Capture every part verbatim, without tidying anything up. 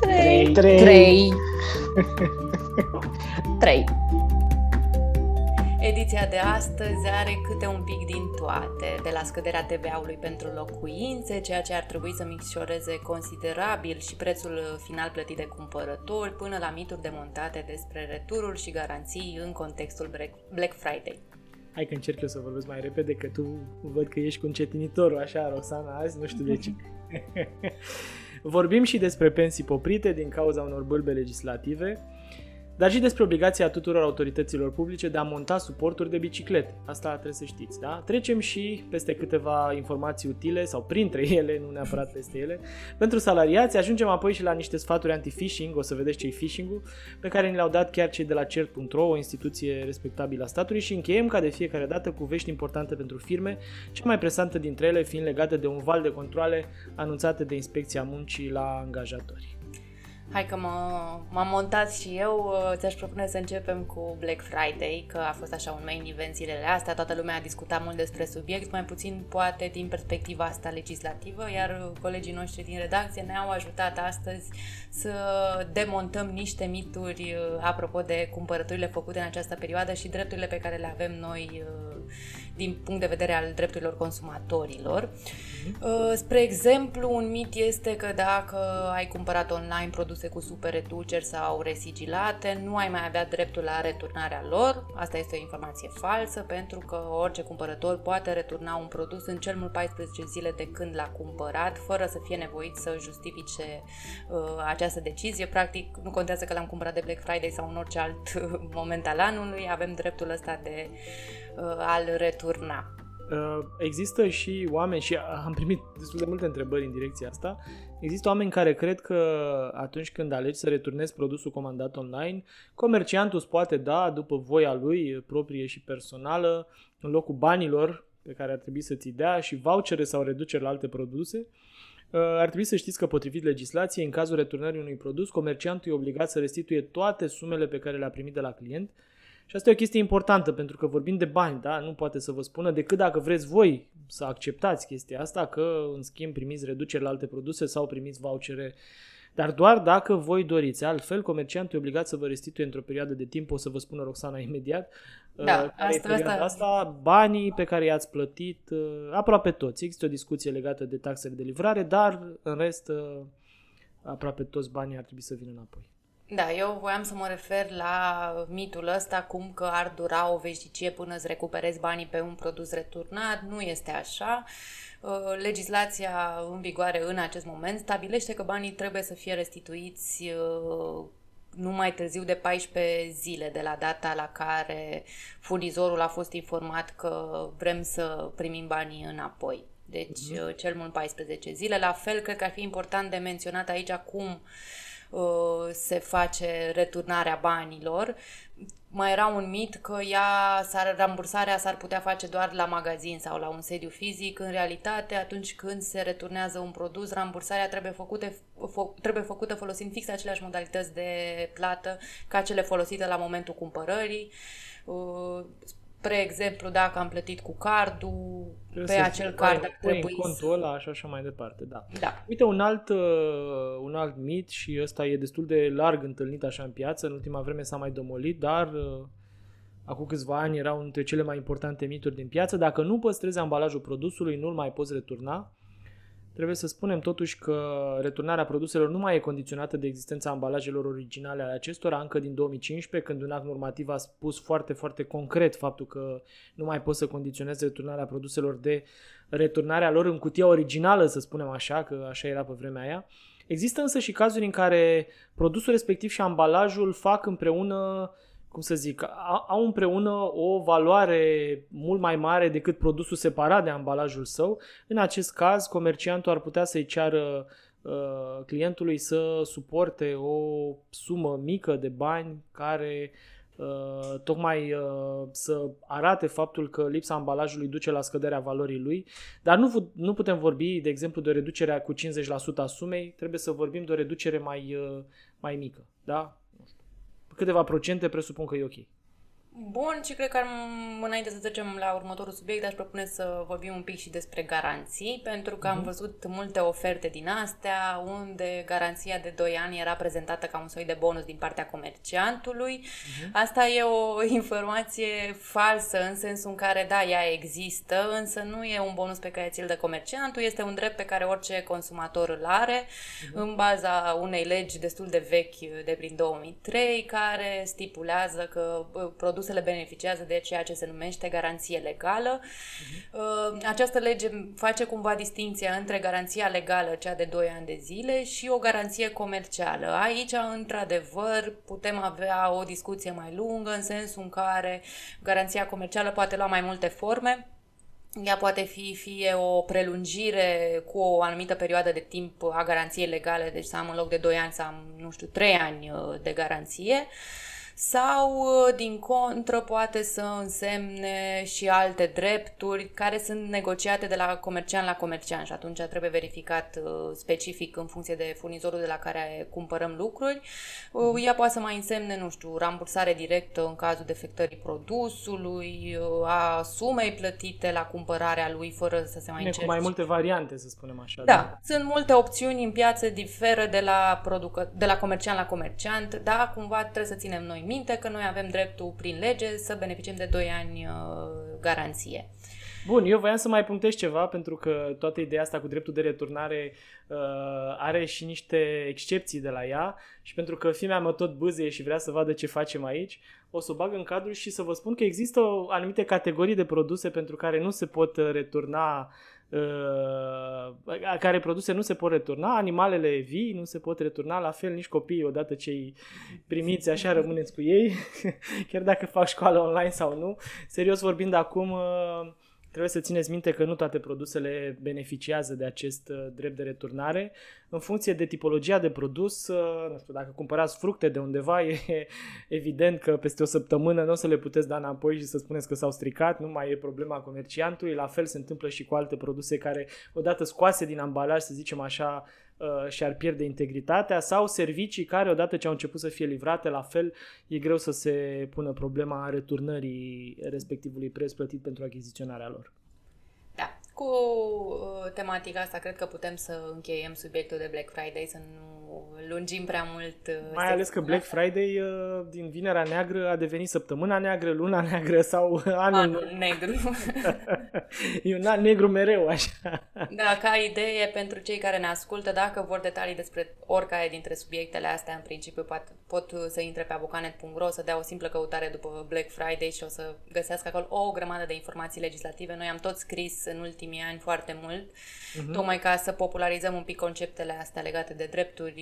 trei trei trei Ediția de astăzi are câte un pic din toate, de la scăderea T V A-ului pentru locuințe, ceea ce ar trebui să micșoreze considerabil și prețul final plătit de cumpărători, până la mituri demontate despre retururi și garanții în contextul Black Friday. Hai că încerc eu să vorbesc mai repede, că tu văd că ești cu încetinitorul așa, Roxana, azi, nu știu de ce. Vorbim și despre pensii poprite din cauza unor bâlbe legislative, dar și despre obligația tuturor autorităților publice de a monta suporturi de biciclete. Asta trebuie să știți, da? Trecem și peste câteva informații utile, sau printre ele, nu neapărat peste ele, pentru salariați. Ajungem apoi și la niște sfaturi anti-phishing, o să vedeți ce-i phishing-ul, pe care ni le-au dat chiar cei de la C E R T punct ro, o instituție respectabilă a statului, și încheiem ca de fiecare dată cu vești importante pentru firme, cea mai presantă dintre ele fiind legată de un val de controale anunțate de Inspecția Muncii la angajatori. Hai că m-a, m-am montat și eu, ți-aș propune să începem cu Black Friday, că a fost așa un main event zilele astea, toată lumea a discutat mult despre subiect, mai puțin poate din perspectiva asta legislativă, iar colegii noștri din redacție ne-au ajutat astăzi să demontăm niște mituri apropo de cumpărăturile făcute în această perioadă și drepturile pe care le avem noi din punct de vedere al drepturilor consumatorilor. Spre exemplu, un mit este că dacă ai cumpărat online produse cu super reduceri sau resigilate, nu ai mai avea dreptul la returnarea lor. Asta este o informație falsă, pentru că orice cumpărător poate returna un produs în cel mult paisprezece zile de când l-a cumpărat, fără să fie nevoit să justifice uh, această decizie. Practic, nu contează că l-am cumpărat de Black Friday sau în orice alt uh, moment al anului, avem dreptul ăsta de uh, a-l returna. Există și oameni, și am primit destul de multe întrebări în direcția asta, există oameni care cred că atunci când alegi să returnezi produsul comandat online, comerciantul îți poate da, după voia lui proprie și personală, în locul banilor pe care ar trebui să-ți dea, și vouchere sau reduceri la alte produse. Ar trebui să știți că, potrivit legislației, în cazul returnării unui produs, comerciantul e obligat să restituie toate sumele pe care le-a primit de la client. Și asta e o chestie importantă, pentru că vorbim de bani, da? Nu poate să vă spună decât dacă vreți voi să acceptați chestia asta, că în schimb primiți reduceri la alte produse sau primiți vouchere, dar doar dacă voi doriți. Altfel, comerciantul e obligat să vă restituie într-o perioadă de timp, o să vă spună Roxana imediat, da, asta, asta. asta, banii pe care i-ați plătit, aproape toți. Există o discuție legată de taxele de livrare, dar în rest aproape toți banii ar trebui să vină înapoi. Da, eu voiam să mă refer la mitul ăsta, cum că ar dura o veșnicie până îți recuperezi banii pe un produs returnat. Nu este așa. Legislația în vigoare în acest moment stabilește că banii trebuie să fie restituiți nu mai târziu de paisprezece zile de la data la care furnizorul a fost informat că vrem să primim banii înapoi. Deci, mm-hmm. cel mult paisprezece zile. La fel, cred că ar fi important de menționat aici cum se face returnarea banilor. Mai era un mit că ea, s-ar, rambursarea s-ar putea face doar la magazin sau la un sediu fizic. În realitate, atunci când se returnează un produs, rambursarea trebuie făcută, fo- trebuie făcută folosind fix aceleași modalități de plată ca cele folosite la momentul cumpărării. Uh, Spre exemplu, dacă am plătit cu cardul, trebuie pe acel card ar trebui în contul ăla și așa mai departe, da. da. Uite, un alt, un alt mit, și ăsta e destul de larg întâlnit așa în piață, în ultima vreme s-a mai domolit, dar acum câțiva ani erau dintre cele mai importante mituri din piață. Dacă nu păstrezi ambalajul produsului, nu-l mai poți returna. Trebuie să spunem totuși că returnarea produselor nu mai e condiționată de existența ambalajelor originale ale acestora, încă din două mii cincisprezece, când un act normativ a spus foarte, foarte concret faptul că nu mai poți să condiționezi returnarea produselor de returnarea lor în cutia originală, să spunem așa, că așa era pe vremea aia. Există însă și cazuri în care produsul respectiv și ambalajul fac împreună, cum să zic, au împreună o valoare mult mai mare decât produsul separat de ambalajul său. În acest caz, comerciantul ar putea să-i ceară uh, clientului să suporte o sumă mică de bani care uh, tocmai uh, să arate faptul că lipsa ambalajului duce la scăderea valorii lui. Dar nu, nu putem vorbi, de exemplu, de o reducere cu cincizeci la sută a sumei, trebuie să vorbim de o reducere mai, uh, mai mică. Da? Câteva procente presupun că e ok. Bun, și cred că înainte să trecem la următorul subiect, aș propune să vorbim un pic și despre garanții, pentru că am văzut multe oferte din astea, unde garanția de doi ani era prezentată ca un soi de bonus din partea comerciantului. Uh-huh. Asta e o informație falsă, în sensul în care, da, ea există, însă nu e un bonus pe care ți-l dă comerciantul, este un drept pe care orice consumator îl are, uh-huh, în baza unei legi destul de vechi, de prin două mii trei, care stipulează că produsul se le beneficiază de ceea ce se numește garanție legală. Uh-huh. Această lege face cumva distinția între garanția legală, cea de doi ani de zile, și o garanție comercială. Aici, într-adevăr, putem avea o discuție mai lungă, în sensul în care garanția comercială poate lua mai multe forme. Ea poate fi fie o prelungire cu o anumită perioadă de timp a garanției legale, deci să am în loc de doi ani, să am, nu știu, trei ani de garanție, sau, din contră, poate să însemne și alte drepturi care sunt negociate de la comerciant la comerciant și atunci trebuie verificat specific în funcție de furnizorul de la care cumpărăm lucruri. Ea poate să mai însemne, nu știu, rambursare directă în cazul defectării produsului, a sumei plătite la cumpărarea lui fără să se mai încerce. Cu mai multe variante, să spunem așa. Da, da. Sunt multe opțiuni în piață, diferă de la, producă, de la comerciant la comerciant, dar cumva trebuie să ținem noi minte că noi avem dreptul prin lege să beneficiem de doi ani uh, garanție. Bun, eu voiam să mai punctez ceva, pentru că toată ideea asta cu dreptul de returnare uh, are și niște excepții de la ea și pentru că fimea mă tot bâzie și vrea să vadă ce facem aici, o să o bag în cadru și să vă spun că există anumite categorii de produse pentru care nu se pot returna Uh, care produse nu se pot returna, animalele vii nu se pot returna, la fel nici copiii, odată ce îi primiți așa rămâneți cu ei, chiar dacă fac școală online sau nu. Serios vorbind acum, uh, trebuie să țineți minte că nu toate produsele beneficiază de acest uh, drept de returnare. În funcție de tipologia de produs, uh, nu știu, dacă cumpărați fructe de undeva, e evident că peste o săptămână nu o să le puteți da înapoi și să spuneți că s-au stricat, nu mai e problema comerciantului. La fel se întâmplă și cu alte produse care, odată scoase din ambalaj, să zicem așa, uh, și-ar pierde integritatea, sau servicii care, odată ce au început să fie livrate, la fel e greu să se pună problema returnării respectivului preț plătit pentru achiziționarea lor. Da, cu tematica asta cred că putem să încheiem subiectul de Black Friday, să nu lungim prea mult. Mai ales că Black Friday din Vinerea Neagră a devenit săptămâna neagră, luna neagră sau anul, anul negru. E un an negru mereu, așa. Da, ca idee pentru cei care ne ascultă, dacă vor detalii despre oricare dintre subiectele astea, în principiu pot, pot să intre pe avocanet punct ro, să dea o simplă căutare după Black Friday și o să găsească acolo o grămadă de informații legislative. Noi am tot scris în ultimii ani foarte mult, uh-huh, tocmai ca să popularizăm un pic conceptele astea legate de drepturi,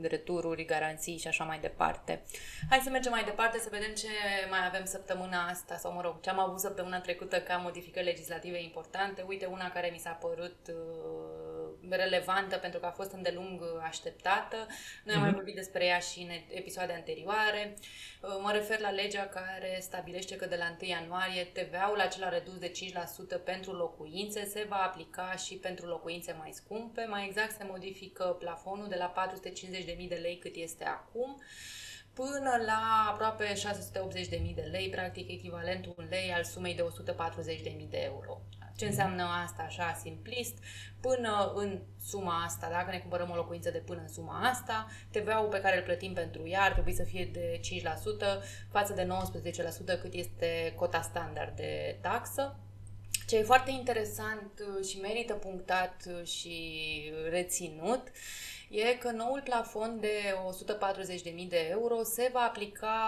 retururi, garanții și așa mai departe. Hai să mergem mai departe, să vedem ce mai avem săptămâna asta, sau mă rog, ce am avut săptămâna trecută ca modificări legislative importante. Uite, una care mi s-a părut uh, relevantă pentru că a fost îndelung așteptată. Noi am uh-huh. mai vorbit despre ea și în episoade anterioare. Uh, mă refer la legea care stabilește că de la întâi ianuarie T V A-ul acela redus de cinci la sută pentru locuințe se va aplica și pentru locuințe mai scumpe. Mai exact, se modifică plafonul de la patru sute cincizeci de mii de lei, cât este acum, până la aproape șase sute optzeci de mii de lei, practic echivalentul în lei al sumei de o sută patruzeci de mii de euro. Ce înseamnă asta așa simplist? Până în suma asta, dacă ne cumpărăm o locuință de până în suma asta, T V A-ul pe care îl plătim pentru ea ar trebui să fie de cinci la sută față de nouăsprezece la sută cât este cota standard de taxă. Ce e foarte interesant și merită punctat și reținut e că noul plafon de o sută patruzeci de mii de euro se va aplica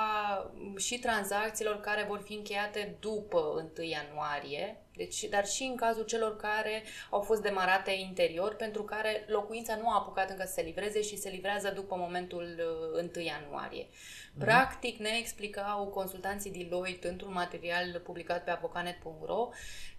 și tranzacțiilor care vor fi încheiate după întâi ianuarie, deci, dar și în cazul celor care au fost demarate interior, pentru care locuința nu a apucat încă să se livreze și se livrează după momentul întâi ianuarie. Practic, ne explicau consultanții Deloitte într-un material publicat pe avocanet punct ro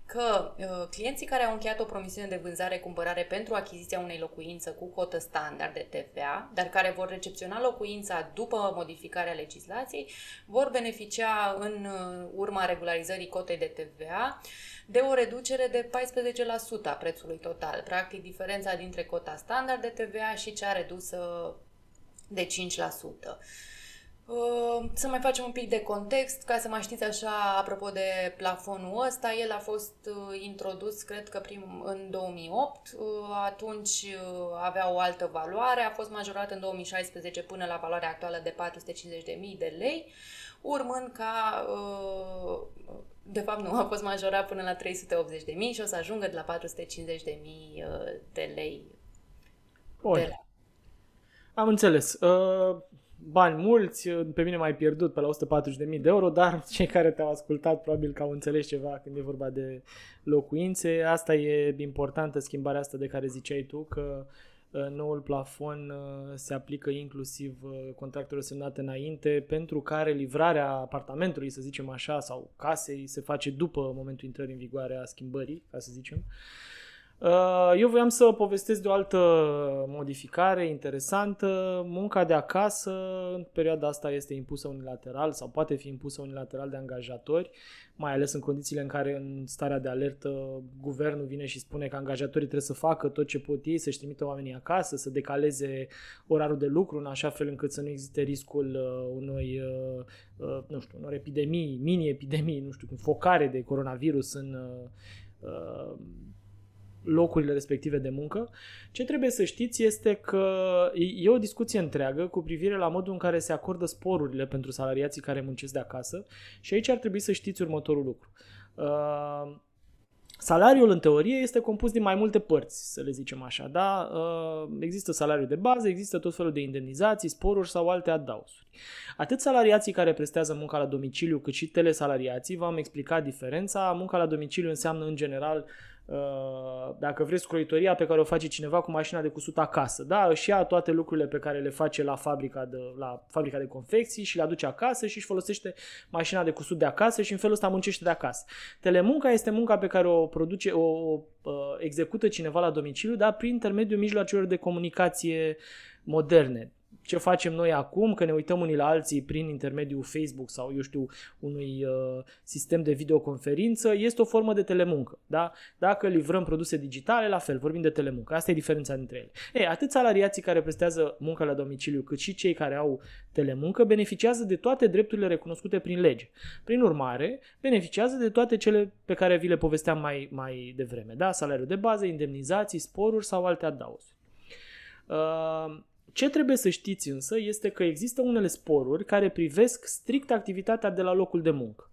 că uh, clienții care au încheiat o promisiune de vânzare-cumpărare pentru achiziția unei locuințe cu cotă standard de T V A, dar care vor recepționa locuința după modificarea legislației, vor beneficia în uh, urma regularizării cotei de T V A de o reducere de paisprezece la sută a prețului total, practic diferența dintre cota standard de T V A și cea redusă de cinci la sută. Să mai facem un pic de context, ca să mai știți așa, apropo de plafonul ăsta, el a fost introdus, cred că prim, în două mii opt, atunci avea o altă valoare, a fost majorat în două mii șaisprezece până la valoarea actuală de patru sute cincizeci de mii de lei, urmând ca, de fapt nu, a fost majorat până la trei sute optzeci de mii și o să ajungă de la patru sute cincizeci de mii de lei. Bun. Am înțeles. Uh... Bani mulți, pe mine m-ai pierdut pe la o sută patruzeci de mii de euro, dar cei care te-au ascultat probabil că au înțeles ceva când e vorba de locuințe. Asta e importantă, schimbarea asta de care ziceai tu, că noul plafon se aplică inclusiv contractelor semnate înainte, pentru care livrarea apartamentului, să zicem așa, sau casei se face după momentul intrării în vigoare a schimbării, ca să zicem. Eu voiam să povestesc de o altă modificare interesantă. Munca de acasă în perioada asta este impusă unilateral sau poate fi impusă unilateral de angajatori, mai ales în condițiile în care în starea de alertă guvernul vine și spune că angajatorii trebuie să facă tot ce pot ei, să-și trimită oamenii acasă, să decaleze orarul de lucru în așa fel încât să nu existe riscul unui, nu știu, unor epidemii, mini-epidemii, nu știu, focare de coronavirus în locurile respective de muncă. Ce trebuie să știți este că e o discuție întreagă cu privire la modul în care se acordă sporurile pentru salariații care muncesc de acasă și aici ar trebui să știți următorul lucru. Uh, salariul, în teorie, este compus din mai multe părți, să le zicem așa, da? Uh, există salariul de bază, există tot felul de indemnizații, sporuri sau alte adaosuri. Atât salariații care prestează munca la domiciliu, cât și telesalariații, v-am explicat diferența. Munca la domiciliu înseamnă, în general, dacă vreți, croitoria pe care o face cineva cu mașina de cusut acasă, da? Își ia toate lucrurile pe care le face la fabrica de, la fabrica de confecții și le aduce acasă și își folosește mașina de cusut de acasă și în felul ăsta muncește de acasă. Telemunca este munca pe care o produce, o, o execută cineva la domiciliu, dar prin intermediul mijloacelor de comunicație moderne. Ce facem noi acum, că ne uităm unii la alții prin intermediul Facebook sau, eu știu, unui uh, sistem de videoconferință, este o formă de telemuncă. Da? Dacă livrăm produse digitale, la fel, vorbim de telemuncă. Asta e diferența dintre ele. Ei, atât salariații care prestează muncă la domiciliu, cât și cei care au telemuncă, beneficiază de toate drepturile recunoscute prin lege. Prin urmare, beneficiază de toate cele pe care vi le povesteam mai, mai devreme. Da? Salariul de bază, indemnizații, sporuri sau alte adaosuri. Uh, Ce trebuie să știți însă este că există unele sporuri care privesc strict activitatea de la locul de muncă.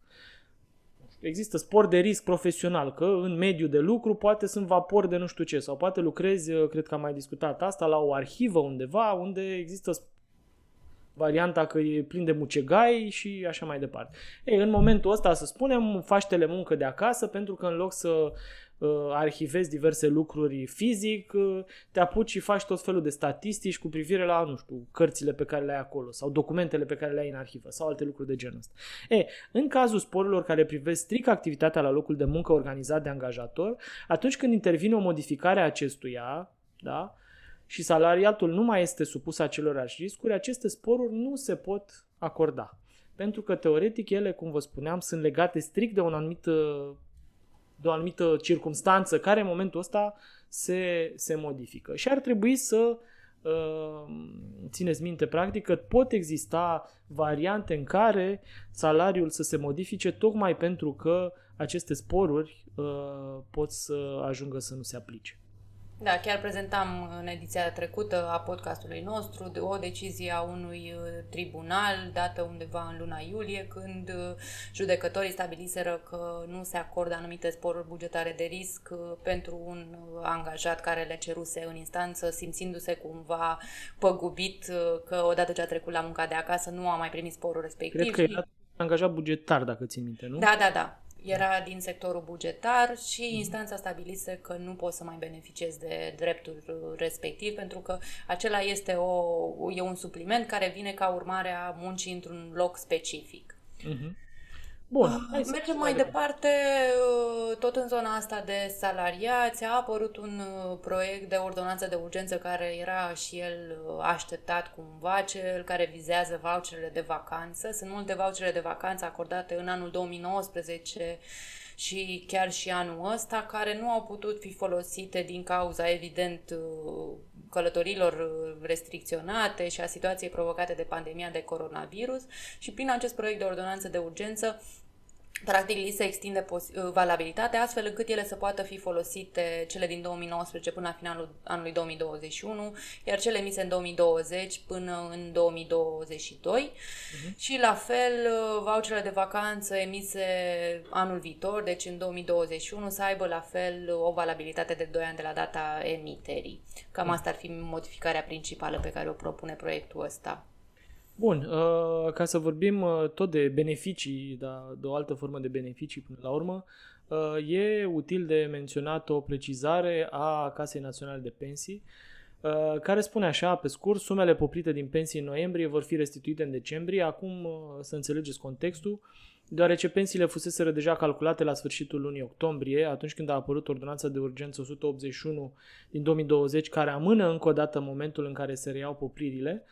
Există spor de risc profesional, că în mediul de lucru poate sunt vapori de nu știu ce, sau poate lucrezi, cred că am mai discutat asta, la o arhivă undeva unde există varianta că e plin de mucegai și așa mai departe. Ei, în momentul ăsta, să spunem, faci telemuncă de acasă pentru că în loc să arhivezi diverse lucruri fizic, te apuci și faci tot felul de statistici cu privire la, nu știu, cărțile pe care le ai acolo sau documentele pe care le ai în arhivă sau alte lucruri de genul ăsta. E, în cazul sporurilor care privesc strict activitatea la locul de muncă organizat de angajator, atunci când intervine o modificare a acestuia, da, și salariatul nu mai este supus acelorași riscuri, aceste sporuri nu se pot acorda. Pentru că, teoretic, ele, cum vă spuneam, sunt legate strict de un anumit de o anumită circumstanță care în momentul ăsta se, se modifică. Și ar trebui să țineți minte, practic, că pot exista variante în care salariul să se modifice tocmai pentru că aceste sporuri pot să ajungă să nu se aplice. Da, chiar prezentam în ediția trecută a podcastului nostru o decizie a unui tribunal dată undeva în luna iulie, când judecătorii stabiliseră că nu se acordă anumite sporuri bugetare de risc pentru un angajat care le ceruse în instanță, simțindu-se cumva păgubit că odată ce a trecut la munca de acasă nu a mai primit sporul respectiv. Cred că era angajat bugetar, dacă țin minte, nu? Da, da, da. Era din sectorul bugetar și instanța stabilise că nu poți să mai beneficiezi de dreptul respectiv, pentru că acela este o, e un supliment care vine ca urmare a muncii într-un loc specific. Uh-huh. Bun. Hai să mergem mai departe, tot în zona asta de salariați. A apărut un proiect de ordonanță de urgență care era și el așteptat cumva, cel care vizează voucherele de vacanță. Sunt multe vouchere de vacanță acordate în anul două mii nouăsprezece și chiar și anul ăsta, care nu au putut fi folosite din cauza, evident, călătorilor restricționate și a situației provocate de pandemia de coronavirus, și prin acest proiect de ordonanță de urgență practic li se extinde valabilitatea, astfel încât ele să poată fi folosite, cele din două mii nouăsprezece până la finalul anului două mii douăzeci și unu, iar cele emise în două mii douăzeci până în două mii douăzeci și doi. Uh-huh. Și la fel, voucherele de vacanță emise anul viitor, deci în două mii douăzeci și unu, să aibă la fel o valabilitate de doi ani de la data emiterii. Cam asta ar fi modificarea principală pe care o propune proiectul ăsta. Bun, ca să vorbim tot de beneficii, dar de o altă formă de beneficii până la urmă, e util de menționat o precizare a Casei Naționale de Pensii, care spune așa, pe scurt, sumele poprite din pensii în noiembrie vor fi restituite în decembrie. Acum să înțelegeți contextul, deoarece pensiile fuseseră deja calculate la sfârșitul lunii octombrie, atunci când a apărut Ordonanța de Urgență o sută optzeci și unu din două mii douăzeci, care amână încă o dată momentul în care se reiau popririle.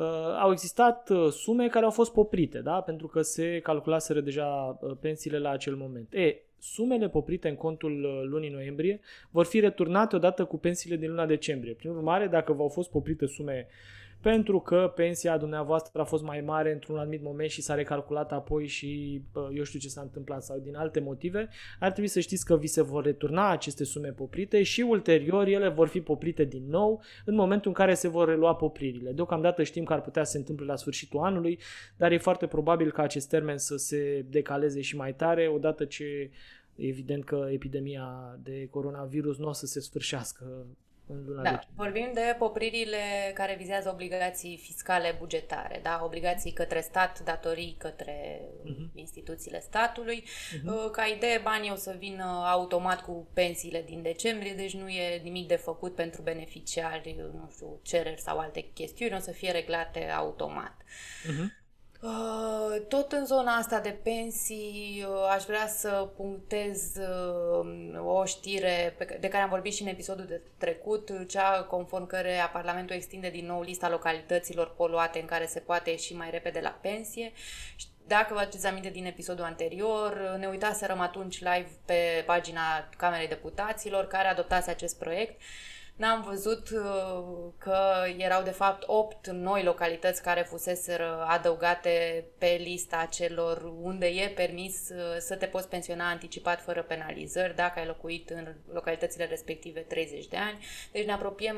Uh, au existat uh, sume care au fost poprite, da? Pentru că se calculaseră deja uh, pensiile la acel moment. E, sumele poprite în contul uh, lunii noiembrie vor fi returnate odată cu pensiile din luna decembrie. Prin urmare, dacă v-au fost poprite sume pentru că pensia dumneavoastră a fost mai mare într-un anumit moment și s-a recalculat apoi și uh, eu știu ce s-a întâmplat sau din alte motive, ar trebui să știți că vi se vor returna aceste sume poprite și ulterior ele vor fi poprite din nou în momentul în care se vor relua popririle. Deocamdată știm că ar putea să se întâmple la sfârșitul anului, dar e foarte probabil ca acest termen să se decaleze și mai tare odată ce, evident, că epidemia de coronavirus nu o să se sfârșească. Da, vorbim de popririle care vizează obligații fiscale bugetare, da? Obligații către stat, datorii către uh-huh. instituțiile statului. Uh-huh. Ca idee, banii o să vină automat cu pensiile din decembrie, deci nu e nimic de făcut pentru beneficiari, nu știu, cereri sau alte chestiuni, o să fie reglate automat. Uh-huh. Tot în zona asta de pensii aș vrea să punctez o știre de care am vorbit și în episodul de trecut, cea conform căreia Parlamentul extinde din nou lista localităților poluate în care se poate ieși mai repede la pensie. Dacă vă aduceți aminte din episodul anterior, ne uitaserăm atunci live pe pagina Camerei Deputaților care adoptase acest proiect. N-am văzut că erau de fapt opt noi localități care fuseseră adăugate pe lista celor unde e permis să te poți pensiona anticipat fără penalizări dacă ai locuit în localitățile respective treizeci de ani. Deci ne apropiem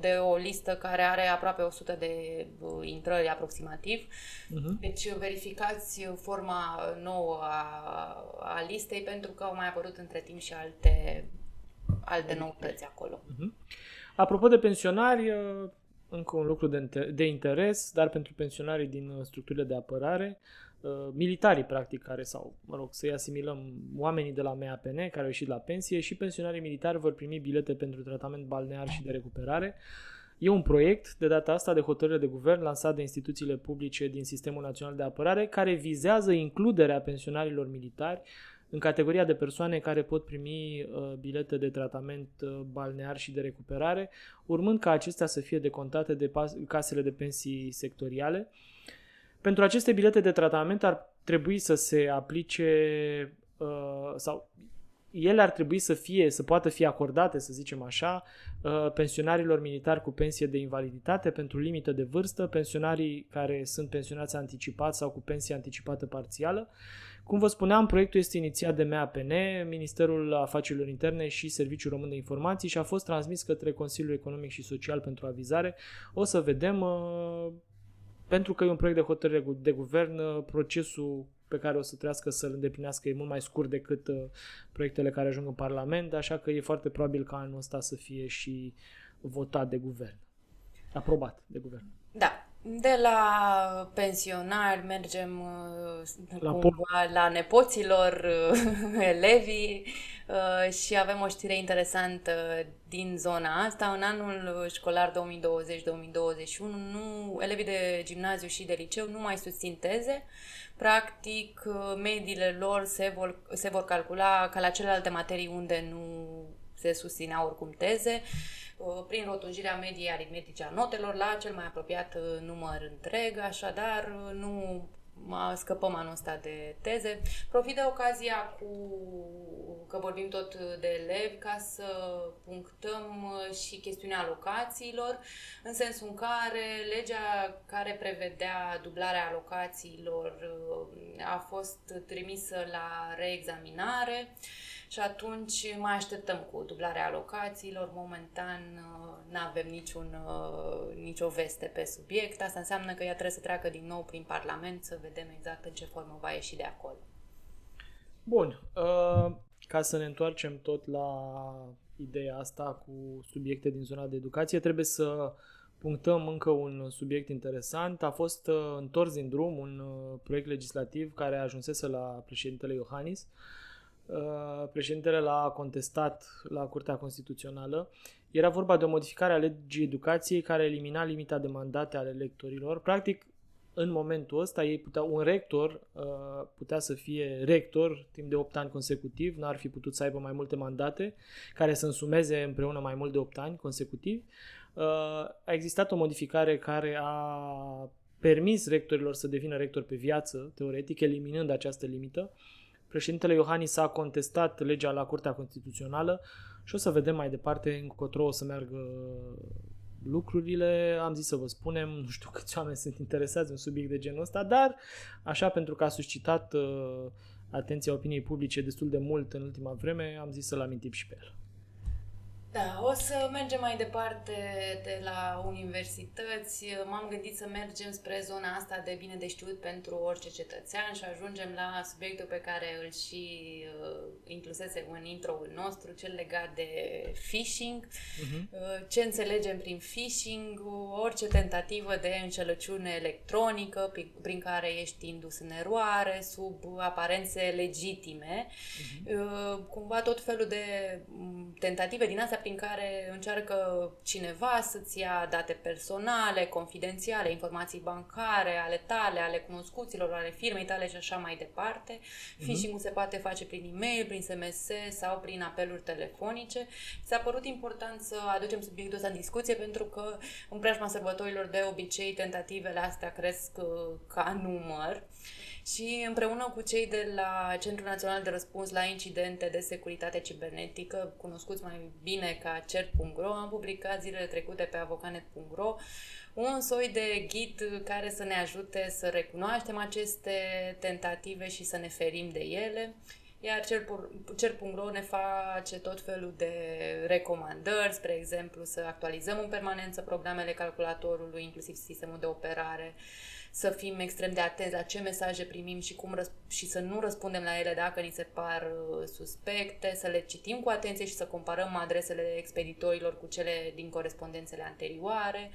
de o listă care are aproape o sută de intrări aproximativ. Uh-huh. Deci verificați forma nouă a, a listei, pentru că au mai apărut între timp și alte alte noutăți acolo. Uh-huh. Apropo de pensionari, încă un lucru de, de interes, dar pentru pensionarii din structurile de apărare, militarii practic care sau, mă rog, să-i asimilăm oamenii de la M A P N care au ieșit la pensie, și pensionarii militari vor primi bilete pentru tratament balnear și de recuperare. E un proiect, de data asta, de hotărâre de guvern lansat de instituțiile publice din Sistemul Național de Apărare, care vizează includerea pensionarilor militari în categoria de persoane care pot primi uh, bilete de tratament uh, balnear și de recuperare, urmând ca acestea să fie decontate de pas- casele de pensii sectoriale. Pentru aceste bilete de tratament ar trebui să se aplice uh, sau ele ar trebui să fie, să poată fi acordate, să zicem așa, uh, pensionarilor militari cu pensie de invaliditate pentru limită de vârstă, pensionarii care sunt pensionați anticipat sau cu pensie anticipată parțială. Cum vă spuneam, proiectul este inițiat de M A P N, Ministerul Afacerilor Interne și Serviciul Român de Informații și a fost transmis către Consiliul Economic și Social pentru avizare. O să vedem, pentru că e un proiect de hotărâre de guvern, procesul pe care o să trească să-l îndeplinească e mult mai scurt decât proiectele care ajung în Parlament, așa că e foarte probabil ca anul ăsta să fie și votat de guvern, aprobat de guvern. Da. De la pensionari mergem la, cumva, la nepoților, elevii, și avem o știre interesantă din zona asta. În anul școlar două mii douăzeci două mii douăzeci și unu, nu, elevii de gimnaziu și de liceu nu mai susțin teze. Practic, mediile lor se vor, se vor calcula ca la celelalte materii unde nu se susținea oricum teze, prin rotunjirea mediei aritmetice a notelor la cel mai apropiat număr întreg, așadar nu scăpăm anul ăsta de teze. Profit de ocazia cu că vorbim tot de elevi ca să punctăm și chestiunea alocațiilor, în sensul în care legea care prevedea dublarea alocațiilor a fost trimisă la reexaminare. Și atunci mai așteptăm cu dublarea alocațiilor. Momentan nu avem niciun, nicio veste pe subiect. Asta înseamnă că ea trebuie să treacă din nou prin Parlament, să vedem exact în ce formă va ieși de acolo. Bun. Ca să ne întoarcem tot la ideea asta cu subiecte din zona de educație, trebuie să punctăm încă un subiect interesant. A fost întors din drum un proiect legislativ care ajunsese la președintele Iohannis. Președintele l-a contestat la Curtea Constituțională. Era vorba de o modificare a legii educației care elimina limita de mandate ale lectorilor. Practic, în momentul ăsta, ei putea, un rector uh, putea să fie rector timp de opt ani consecutiv, n-ar fi putut să aibă mai multe mandate, care să însumeze împreună mai mult de opt ani consecutiv. Uh, a existat o modificare care a permis rectorilor să devină rectori pe viață, teoretic, eliminând această limită. Președintele Iohannis a contestat legea la Curtea Constituțională și o să vedem mai departe încotro o să meargă lucrurile. Am zis să vă spunem, nu știu câți oameni sunt interesați de un subiect de genul ăsta, dar așa, pentru că a suscitat uh, atenția opiniei publice destul de mult în ultima vreme, am zis să-l amintim și pe el. Da, o să mergem mai departe de la universități. M-am gândit să mergem spre zona asta de bine de știut pentru orice cetățean și ajungem la subiectul pe care îl și uh, inclusese în intro-ul nostru, cel legat de phishing. Uh-huh. Uh, ce înțelegem prin phishing? Orice tentativă de înșelăciune electronică prin care ești indus în eroare, sub aparențe legitime. Uh-huh. Uh, cumva tot felul de tentative din astea prin care încearcă cineva să-ți ia date personale, confidențiale, informații bancare, ale tale, ale cunoscuților, ale firmei tale și așa mai departe. Uh-huh. Phishing-ul se poate face prin e-mail, prin S M S sau prin apeluri telefonice. S-a părut important să aducem subiectul ăsta în discuție pentru că în preajma sărbătorilor de obicei tentativele astea cresc ca număr. Și împreună cu cei de la Centrul Național de Răspuns la Incidente de Securitate Cibernetică, cunoscuți mai bine ca C E R T punct r o, am publicat zilele trecute pe avocanet punct r o un soi de ghid care să ne ajute să recunoaștem aceste tentative și să ne ferim de ele. Iar C E R punct r o ne face tot felul de recomandări, spre exemplu să actualizăm în permanență programele calculatorului, inclusiv sistemul de operare, să fim extrem de atenți la ce mesaje primim și, cum răsp- și să nu răspundem la ele dacă ni se par suspecte, să le citim cu atenție și să comparăm adresele expeditorilor cu cele din corespondențele anterioare,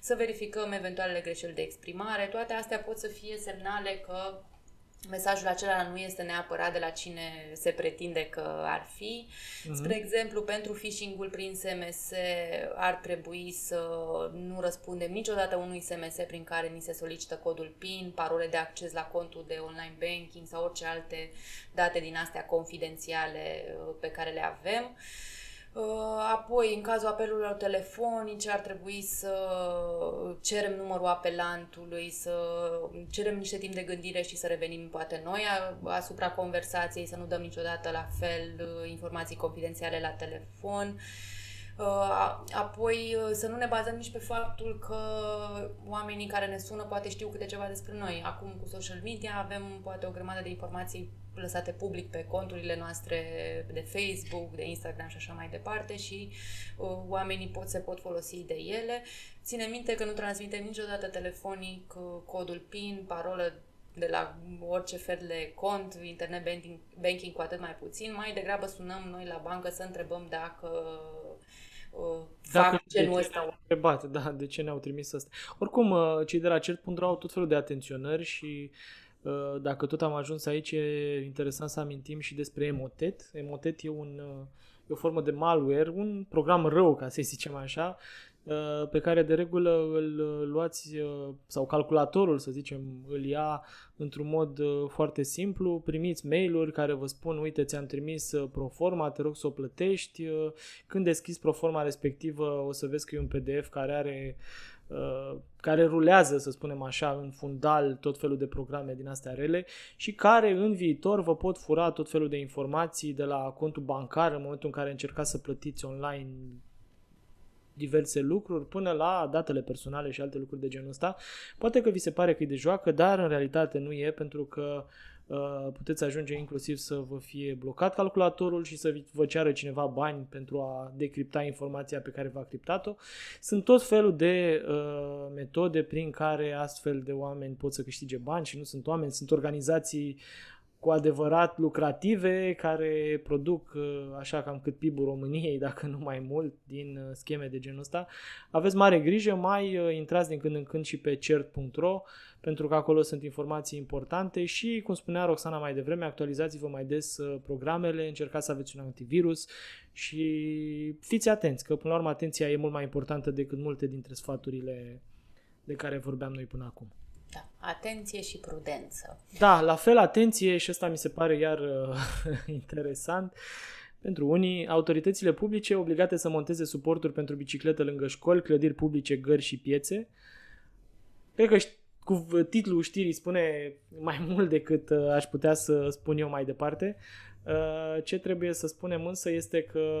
să verificăm eventualele greșeli de exprimare. Toate astea pot să fie semnale că mesajul acela nu este neapărat de la cine se pretinde că ar fi. Uh-huh. Spre exemplu, pentru phishing-ul prin S M S ar trebui să nu răspundem niciodată unui S M S prin care ni se solicită codul PIN, parole de acces la contul de online banking sau orice alte date din astea confidențiale pe care le avem. Apoi, în cazul apelurilor telefonice, ar trebui să cerem numărul apelantului, să cerem niște timp de gândire și să revenim poate noi asupra conversației, să nu dăm niciodată la fel informații confidențiale la telefon. Apoi să nu ne bazăm nici pe faptul că oamenii care ne sună poate știu câte ceva despre noi. Acum cu social media avem poate o grămadă de informații lăsate public pe conturile noastre de Facebook, de Instagram și așa mai departe și uh, oamenii pot, se pot folosi de ele. Ține minte că nu transmitem niciodată telefonic uh, codul PIN, parolă de la orice fel de cont, internet banking, banking cu atât mai puțin. Mai degrabă sunăm noi la bancă să întrebăm dacă uh, fac dacă genul ăsta. Întrebat, da, de ce ne-au trimis asta. Oricum, cei de la cert punct ro au tot felul de atenționări și uh, dacă tot am ajuns aici, e interesant să amintim și despre Emotet. Emotet e un... Uh, o formă de malware, un program rău, ca să zicem așa, pe care de regulă îl luați, sau calculatorul, să zicem, îl ia într-un mod foarte simplu, primiți mail-uri care vă spun, uite, ți-am trimis proforma, te rog să o plătești, când deschizi proforma respectivă o să vezi că e un P D F care are care rulează, să spunem așa, în fundal tot felul de programe din astea rele și care în viitor vă pot fura tot felul de informații de la contul bancar în momentul în care încercați să plătiți online diverse lucruri, până la datele personale și alte lucruri de genul ăsta. Poate că vi se pare că e de joacă, dar în realitate nu e, pentru că puteți ajunge inclusiv să vă fie blocat calculatorul și să vă ceară cineva bani pentru a decripta informația pe care v-a criptat-o. Sunt tot felul de uh, metode prin care astfel de oameni pot să câștige bani și nu sunt oameni, sunt organizații cu adevărat lucrative care produc uh, așa cam cât P I B-ul României, dacă nu mai mult, din uh, scheme de genul ăsta. Aveți mare grijă, mai uh, intrați din când în când și pe cert punct ro, pentru că acolo sunt informații importante și, cum spunea Roxana mai devreme, actualizați-vă mai des programele, încercați să aveți un antivirus și fiți atenți, că până la urmă atenția e mult mai importantă decât multe dintre sfaturile de care vorbeam noi până acum. Da, atenție și prudență. Da, la fel atenție, și asta mi se pare iar interesant. Pentru unii, autoritățile publice obligate să monteze suporturi pentru biciclete lângă școli, clădiri publice, gări și piețe. Cred că cu titlul știrii spune mai mult decât aș putea să spun eu mai departe. Ce trebuie să spunem însă este că,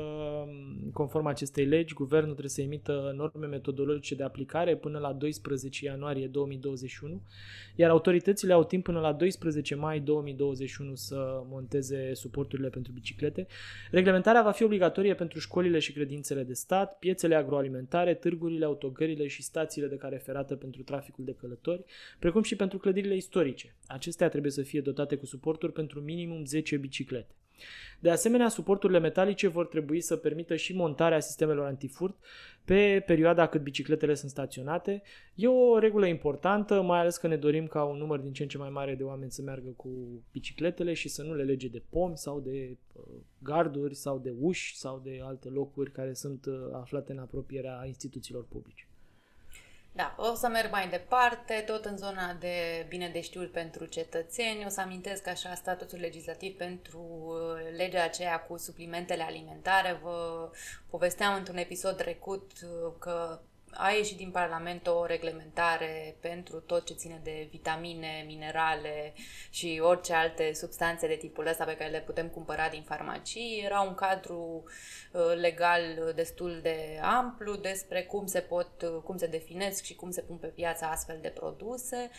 conform acestei legi, guvernul trebuie să emită norme metodologice de aplicare până la doisprezece ianuarie două mii douăzeci și unu, iar autoritățile au timp până la doisprezece mai două mii douăzeci și unu să monteze suporturile pentru biciclete. Reglementarea va fi obligatorie pentru școlile și credințele de stat, piețele agroalimentare, târgurile, autogările și stațiile de cale ferată pentru traficul de călători, precum și pentru clădirile istorice. Acestea trebuie să fie dotate cu suporturi pentru minimum zece biciclete. De asemenea, suporturile metalice vor trebui să permită și montarea sistemelor antifurt pe perioada cât bicicletele sunt staționate. E o regulă importantă, mai ales că ne dorim ca un număr din ce în ce mai mare de oameni să meargă cu bicicletele și să nu le lege de pomi sau de garduri sau de uși sau de alte locuri care sunt aflate în apropierea instituțiilor publice. Da, o să merg mai departe, tot în zona de bine de știul pentru cetățeni. O să amintesc că așa statutul legislativ pentru legea aceea cu suplimentele alimentare. Vă povesteam într-un episod trecut că a ieșit din Parlament o reglementare pentru tot ce ține de vitamine, minerale și orice alte substanțe de tipul ăsta pe care le putem cumpăra din farmacii. Era un cadru legal destul de amplu despre cum se pot, cum se definesc și cum se pun pe piață astfel de produse.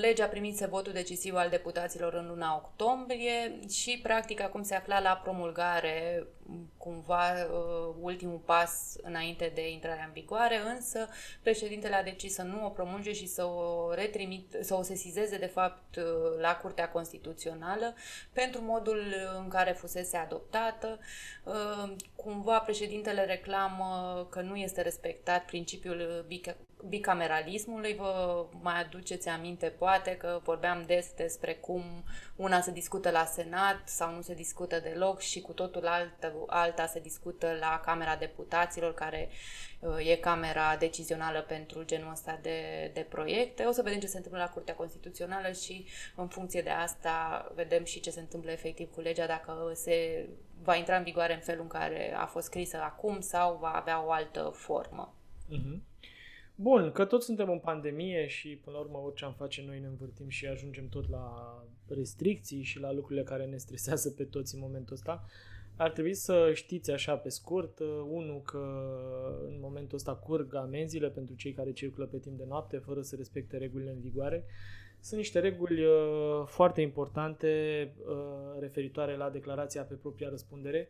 Legea primise votul decisiv al deputaților în luna octombrie și practic acum se afla la promulgare, cumva ultimul pas înainte de intrarea în vigoare, însă președintele a decis să nu o promulge și să o retrimit, să o sesizeze de fapt la Curtea Constituțională pentru modul în care fusese adoptată. Cumva președintele reclamă că nu este respectat principiul bicameralismului. Vă mai aduceți aminte poate că vorbeam des despre cum una se discută la Senat sau nu se discută deloc și cu totul altă, alta se discută la Camera Deputaților, care e camera decizională pentru genul ăsta de, de proiecte. O să vedem ce se întâmplă la Curtea Constituțională și în funcție de asta vedem și ce se întâmplă efectiv cu legea, dacă se va intra în vigoare în felul în care a fost scrisă acum sau va avea o altă formă. Mm-hmm. Bun, că toți suntem în pandemie și până la urmă orice am face noi ne învârtim și ajungem tot la restricții și la lucrurile care ne stresează pe toți în momentul ăsta. Ar trebui să știți așa pe scurt, unu, că în momentul ăsta curg amenziile pentru cei care circulă pe timp de noapte fără să respecte regulile în vigoare. Sunt niște reguli uh, foarte importante uh, referitoare la declarația pe propria răspundere,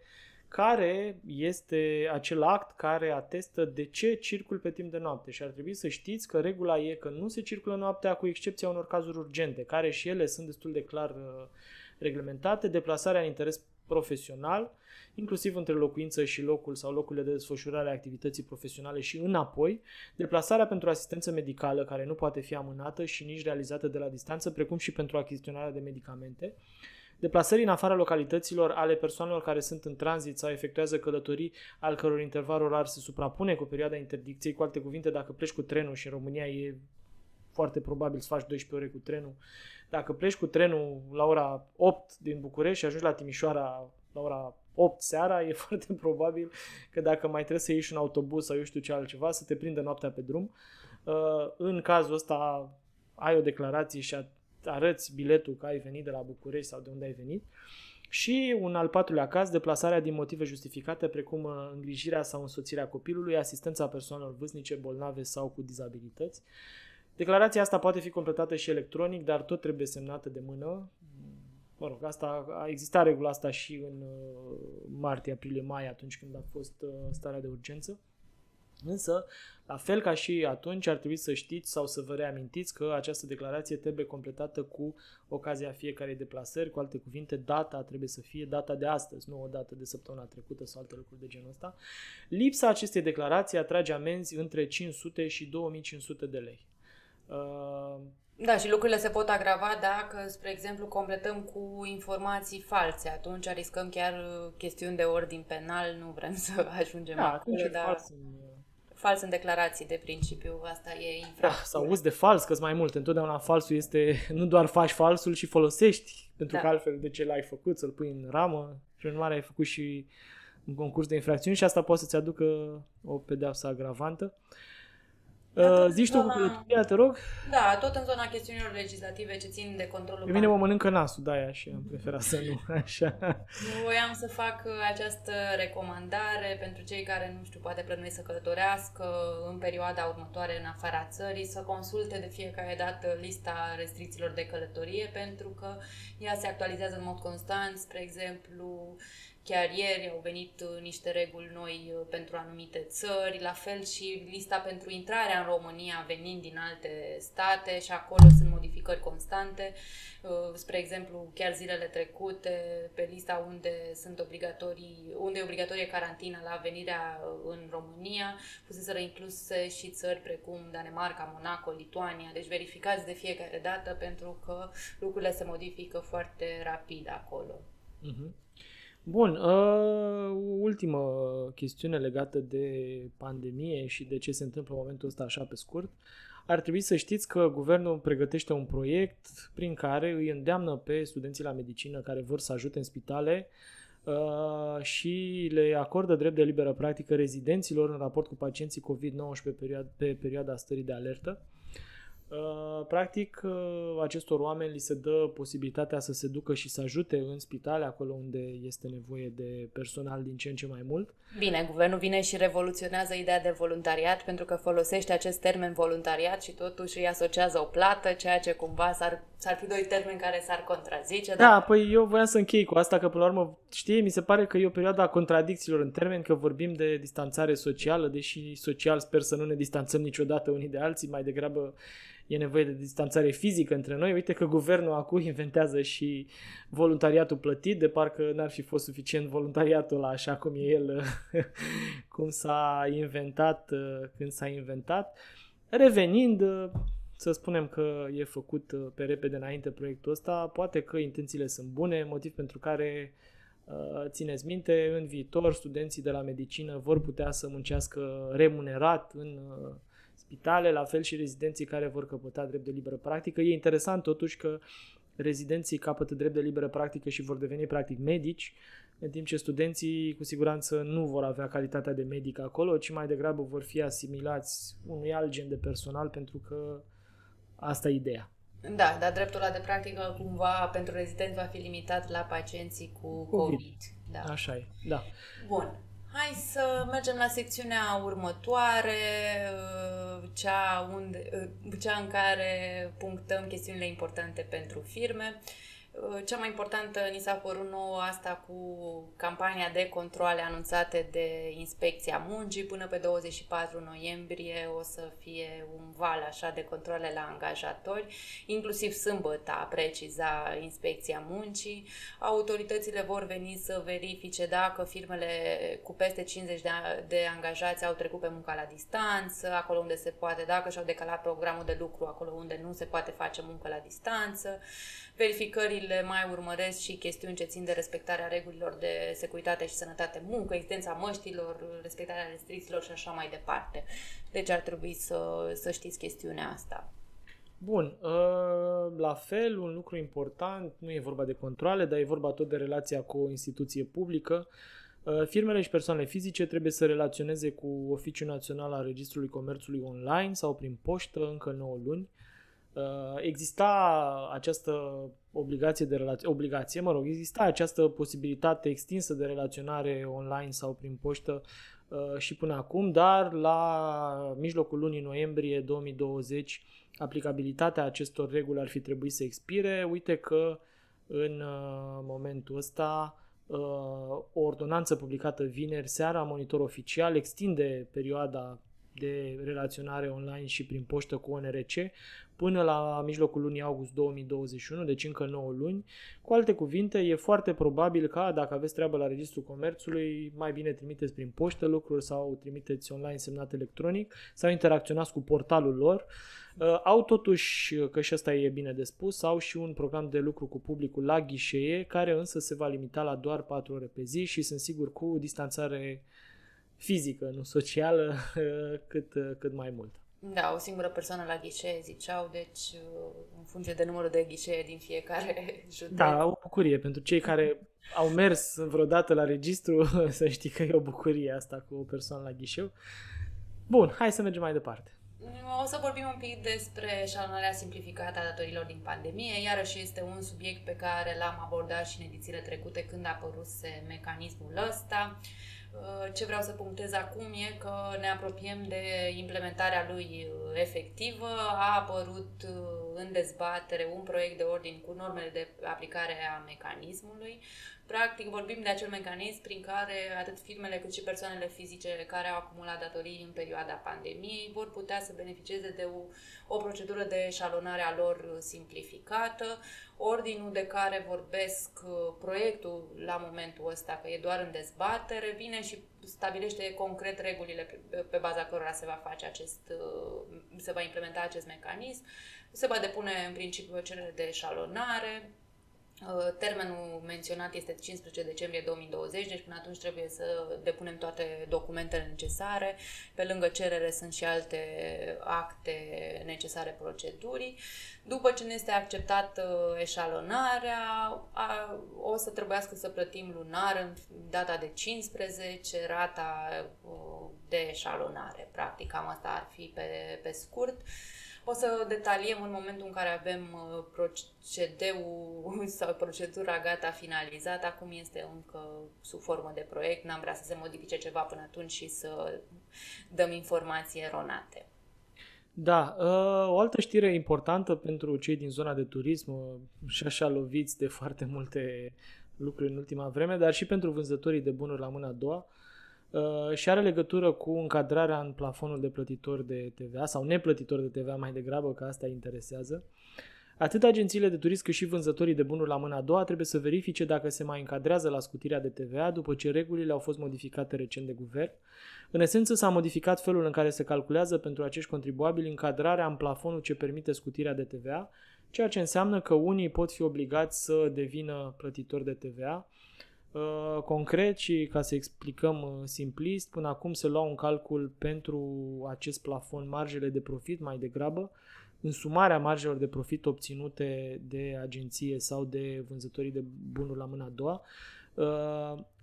care este acel act care atestă de ce circul pe timp de noapte. Și ar trebui să știți că regula e că nu se circulă noaptea, cu excepția unor cazuri urgente, care și ele sunt destul de clar uh, reglementate, deplasarea în interes profesional, inclusiv între locuință și locul sau locurile de desfășurare a activității profesionale și înapoi, deplasarea pentru asistență medicală care nu poate fi amânată și nici realizată de la distanță, precum și pentru achiziționarea de medicamente, deplasări în afara localităților ale persoanelor care sunt în tranzit sau efectuează călătorii al căror interval orar se suprapune cu perioada interdicției. Cu alte cuvinte, dacă pleci cu trenul și în România e foarte probabil să faci douăsprezece ore cu trenul, dacă pleci cu trenul la ora opt din București și ajungi la Timișoara la ora opt seara, e foarte probabil că dacă mai trebuie să ieși un autobuz sau eu știu ce altceva, să te prindă noaptea pe drum. În cazul ăsta ai o declarație și arăți biletul că ai venit de la București sau de unde ai venit. Și un al patrulea caz, deplasarea din motive justificate, precum îngrijirea sau însoțirea copilului, asistența persoanelor vârstnice, bolnave sau cu dizabilități. Declarația asta poate fi completată și electronic, dar tot trebuie semnată de mână. Mă rog, asta, a existat regula asta și în uh, martie, aprilie, mai, atunci când a fost uh, starea de urgență. Însă, la fel ca și atunci, ar trebui să știți sau să vă reamintiți că această declarație trebuie completată cu ocazia fiecarei deplasări. Cu alte cuvinte, data trebuie să fie data de astăzi, nu o dată de săptămâna trecută sau alte lucruri de genul ăsta. Lipsa acestei declarații atrage amenzi între cinci sute și două mii cinci sute de lei. Uh... Da, și lucrurile se pot agrava dacă, spre exemplu, completăm cu informații false. Atunci riscăm chiar chestiuni de ordin penal, nu vrem să ajungem da, acolo, dar fals în... fals în declarații de principiu, asta e infracțiune. Da, sau uz de fals, că-s mai mult. Întotdeauna falsul este, nu doar faci falsul și folosești, pentru da. că altfel de ce l-ai făcut, să-l pui în ramă, prin urmare ai făcut și un concurs de infracțiuni și asta poate să-ți aducă o pedeapsă agravantă. Da, zici zona... tu cu pregătirea, te rog? Da, tot în zona chestiunilor legislative ce țin de controlul... Pe mine mă mănâncă nasul, de-aia și am preferat să nu, așa. Voiam să fac această recomandare pentru cei care, nu știu, poate plănuiesc să călătorească în perioada următoare în afara țării, să consulte de fiecare dată lista restricțiilor de călătorie, pentru că ea se actualizează în mod constant, spre exemplu... Chiar ieri au venit niște reguli noi pentru anumite țări, la fel și lista pentru intrarea în România venind din alte state și acolo sunt modificări constante. Spre exemplu, chiar zilele trecute, pe lista unde sunt obligatorii, unde e obligatorie carantina la venirea în România, fuseseră incluse și țări precum Danemarca, Monaco, Lituania. Deci verificați de fiecare dată pentru că lucrurile se modifică foarte rapid acolo. Mhm. Bun, uh, ultimă chestiune legată de pandemie și de ce se întâmplă în momentul ăsta așa pe scurt. Ar trebui să știți că guvernul pregătește un proiect prin care îi îndeamnă pe studenții la medicină care vor să ajute în spitale uh, și le acordă drept de liberă practică rezidenților în raport cu pacienții covid nouăsprezece perioad- pe perioada stării de alertă. Practic, acestor oameni li se dă posibilitatea să se ducă și să ajute în spitale, acolo unde este nevoie de personal din ce în ce mai mult. Bine, guvernul vine și revoluționează ideea de voluntariat, pentru că folosește acest termen voluntariat și totuși îi asociază o plată, ceea ce cumva s-ar, s-ar fi doi termeni care s-ar contrazice. Dar... Da, păi eu voiam să închei cu asta, că până la urmă, știi, mi se pare că e o perioadă a contradicțiilor în termeni, că vorbim de distanțare socială, deși social sper să nu ne distanțăm niciodată unii de alții, mai degrabă e nevoie de distanțare fizică între noi. Uite că guvernul acum inventează și voluntariatul plătit, de parcă n-ar fi fost suficient voluntariatul ăla așa cum e el, cum s-a inventat, când s-a inventat. Revenind, să spunem că e făcut pe repede înainte proiectul ăsta, poate că intențiile sunt bune, motiv pentru care țineți minte, în viitor studenții de la medicină vor putea să muncească remunerat în spitale, la fel și rezidenții care vor căpăta drept de liberă practică. E interesant totuși că rezidenții capătă drept de liberă practică și vor deveni practic medici, în timp ce studenții cu siguranță nu vor avea calitatea de medic acolo, ci mai degrabă vor fi asimilați unui alt gen de personal, pentru că asta e ideea. Da, dar dreptul ăla de practică cumva pentru rezidenți va fi limitat la pacienții cu COVID. COVID. Da. Așa e, da. Bun. Hai să mergem la secțiunea următoare, cea, unde, cea în care punctăm chestiunile importante pentru firme. Cea mai importantă ni s-a părut nouă asta cu campania de controle anunțate de Inspecția Muncii. Până pe douăzeci și patru noiembrie o să fie un val așa de controle la angajatori, inclusiv sâmbătă, a preciza Inspecția Muncii. Autoritățile vor veni să verifice dacă firmele cu peste cincizeci de, de angajați au trecut pe munca la distanță, acolo unde se poate, dacă și-au decalat programul de lucru, acolo unde nu se poate face muncă la distanță. Verificările le mai urmăresc și chestiuni ce țin de respectarea regulilor de securitate și sănătate muncă, existența măștilor, respectarea restricțiilor și așa mai departe. Deci ar trebui să, să știți chestiunea asta. Bun, la fel, un lucru important, nu e vorba de controale, dar e vorba tot de relația cu o instituție publică. Firmele și persoanele fizice trebuie să relaționeze cu Oficiul Național al Registrului Comerțului online sau prin poștă încă nouă luni. Exista această obligație de relație, obligație, mă rog, exista această posibilitate extinsă de relaționare online sau prin poștă uh, și până acum, dar la mijlocul lunii noiembrie două mii douăzeci aplicabilitatea acestor reguli ar fi trebuit să expire. Uite că în uh, momentul ăsta uh, o ordonanță publicată vineri seara, Monitor Oficial, extinde perioada de relaționare online și prin poștă cu O N R C până la mijlocul lunii august două mii douăzeci și unu, deci încă nouă luni. Cu alte cuvinte, e foarte probabil că dacă aveți treabă la Registrul Comerțului, mai bine trimiteți prin poștă lucruri sau trimiteți online semnat electronic sau interacționați cu portalul lor. Au totuși, că și asta e bine de spus, au și un program de lucru cu publicul la ghișee, care însă se va limita la doar patru ore pe zi și sunt sigur cu distanțare fizică, nu socială, cât, cât mai mult. Da, o singură persoană la ghișee, ziceau, deci în funcție de numărul de ghișee din fiecare județ. Da, o bucurie. Pentru cei care au mers vreodată la registru, să știi că e o bucurie asta cu o persoană la ghișeu. Bun, hai să mergem mai departe. O să vorbim un pic despre eșalonarea simplificată a datorilor din pandemie. Iarăși este un subiect pe care l-am abordat și în edițiile trecute când a apăruse mecanismul ăsta. Ce vreau să punctez acum e că ne apropiem de implementarea lui efectivă. A apărut în dezbatere un proiect de ordin cu normele de aplicare a mecanismului. Practic vorbim de acel mecanism prin care atât firmele cât și persoanele fizice care au acumulat datorii în perioada pandemiei vor putea să beneficieze de o, o procedură de eșalonare a lor simplificată. Ordinul de care vorbesc proiectul la momentul ăsta, că e doar în dezbatere, vine și stabilește concret regulile pe, pe baza cărora se va face acest, se va implementa acest mecanism. Se va depune în principiu o cerere de eșalonare. Termenul menționat este cincisprezece decembrie două mii douăzeci, deci până atunci trebuie să depunem toate documentele necesare. Pe lângă cerere sunt și alte acte necesare procedurii. După ce ne este acceptată eșalonarea, o să trebuiască să plătim lunar în data de cincisprezece rata de eșalonare. Practic, cam asta ar fi pe, pe scurt. O să detaliem în momentul în care avem procedeul sau procedura gata finalizată. Acum este încă sub formă de proiect, n-am vrea să se modifice ceva până atunci și să dăm informații eronate. Da, o altă știre importantă pentru cei din zona de turism și așa loviți de foarte multe lucruri în ultima vreme, dar și pentru vânzătorii de bunuri la mâna a doua, și are legătură cu încadrarea în plafonul de plătitori de T V A sau neplătitori de T V A mai degrabă, că asta interesează. Atât agențiile de turism cât și vânzătorii de bunuri la mâna a doua trebuie să verifice dacă se mai încadrează la scutirea de T V A după ce regulile au fost modificate recent de guvern. În esență s-a modificat felul în care se calculează pentru acești contribuabili încadrarea în plafonul ce permite scutirea de T V A, ceea ce înseamnă că unii pot fi obligați să devină plătitori de T V A. Concret și ca să explicăm simplist, până acum se luau în calcul pentru acest plafon marjele de profit mai degrabă, însumarea marjelor de profit obținute de agenție sau de vânzătorii de bunuri la mâna a doua.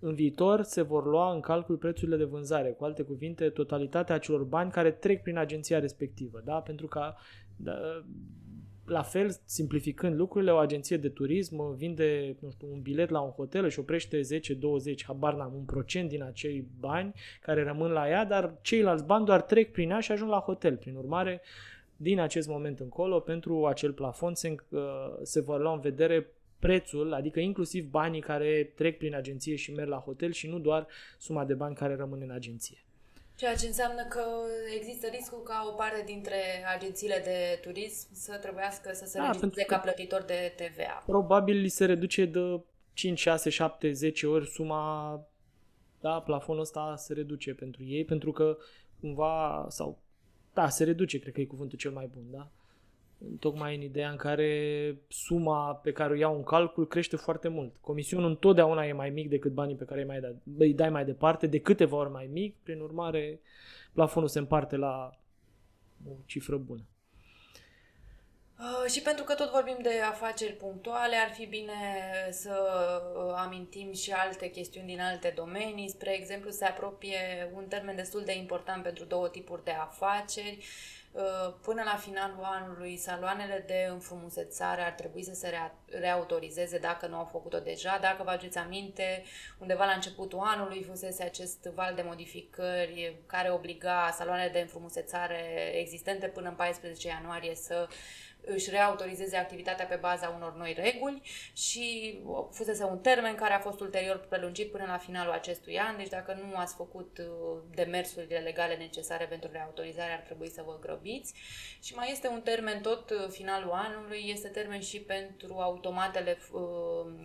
În viitor se vor lua în calcul prețurile de vânzare, cu alte cuvinte totalitatea acelor bani care trec prin agenția respectivă, da? Pentru că da, la fel, simplificând lucrurile, o agenție de turism vinde, nu știu, un bilet la un hotel și oprește zece douăzeci, habar n-am, un procent din acei bani care rămân la ea, dar ceilalți bani doar trec prin ea și ajung la hotel. Prin urmare, din acest moment încolo, pentru acel plafon se, se vor lua în vedere prețul, adică inclusiv banii care trec prin agenție și merg la hotel și nu doar suma de bani care rămâne în agenție. Ceea ce înseamnă că există riscul ca o parte dintre agențiile de turism să trebuiască să se registreze ca plătitor de T V A. Probabil li se reduce de cinci, șase, șapte, zece ori suma, da, plafonul ăsta se reduce pentru ei, pentru că cumva, sau, da, se reduce, cred că e cuvântul cel mai bun, da? Tocmai în ideea în care suma pe care o iau în calcul crește foarte mult. Comisionul întotdeauna e mai mic decât banii pe care îi, mai dai, îi dai mai departe, de câteva ori mai mic, prin urmare plafonul se împarte la o cifră bună. Uh, și pentru că tot vorbim de afaceri punctuale, ar fi bine să amintim și alte chestiuni din alte domenii. Spre exemplu, se apropie un termen destul de important pentru două tipuri de afaceri. Până la finalul anului, saloanele de înfrumusețare ar trebui să se reautorizeze dacă nu au făcut-o deja. Dacă vă aduceți aminte, undeva la începutul anului fusese acest val de modificări care obliga saloanele de înfrumusețare existente până în paisprezece ianuarie să își reautorizeze activitatea pe baza unor noi reguli și fusese un termen care a fost ulterior prelungit până la finalul acestui an, deci dacă nu ați făcut demersurile legale necesare pentru reautorizare, ar trebui să vă grăbiți. Și mai este un termen tot finalul anului, este termen și pentru automatele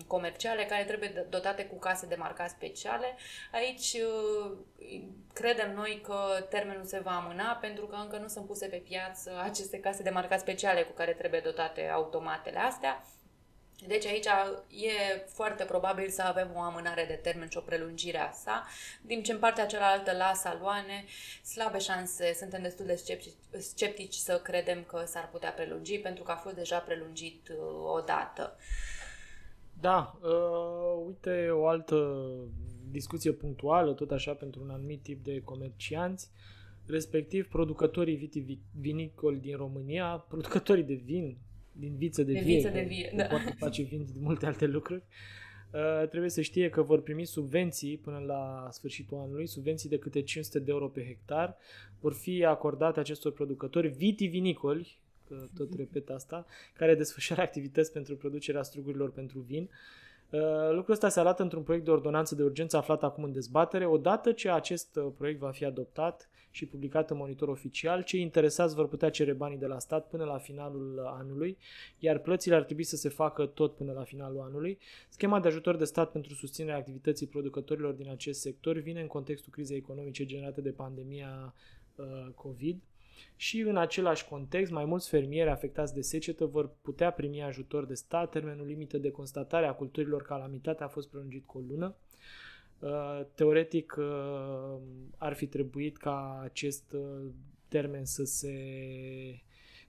comerciale care trebuie dotate cu case de marcat speciale. Aici credem noi că termenul se va amâna pentru că încă nu sunt puse pe piață aceste case de marcat speciale cu care trebuie dotate automatele astea. Deci aici e foarte probabil să avem o amânare de termen și o prelungire a sa. Din ce în partea cealaltă, la saloane, slabe șanse, suntem destul de sceptici, sceptici să credem că s-ar putea prelungi, pentru că a fost deja prelungit odată. Da, uh, uite, o altă discuție punctuală, tot așa pentru un anumit tip de comercianți, respectiv producătorii vitivinicoli din România, producătorii de vin, din viță de, de vie, viță de vie, da. Poate face vin din multe alte lucruri, uh, trebuie să știe că vor primi subvenții până la sfârșitul anului, subvenții de câte cinci sute de euro pe hectar, vor fi acordate acestor producători vitivinicoli, că tot repet asta, care desfășoară activități pentru producerea strugurilor pentru vin. Lucrul ăsta se arată într-un proiect de ordonanță de urgență aflat acum în dezbatere. Odată ce acest proiect va fi adoptat și publicat în Monitor Oficial, cei interesați vor putea cere banii de la stat până la finalul anului, iar plățile ar trebui să se facă tot până la finalul anului. Schema de ajutor de stat pentru susținerea activității producătorilor din acest sector vine în contextul crizei economice generate de pandemia COVID. Și în același context, mai mulți fermieri afectați de secetă vor putea primi ajutor de stat. Termenul limită de constatare a culturilor calamitate a fost prelungit cu o lună. Teoretic, ar fi trebuit ca acest termen să se...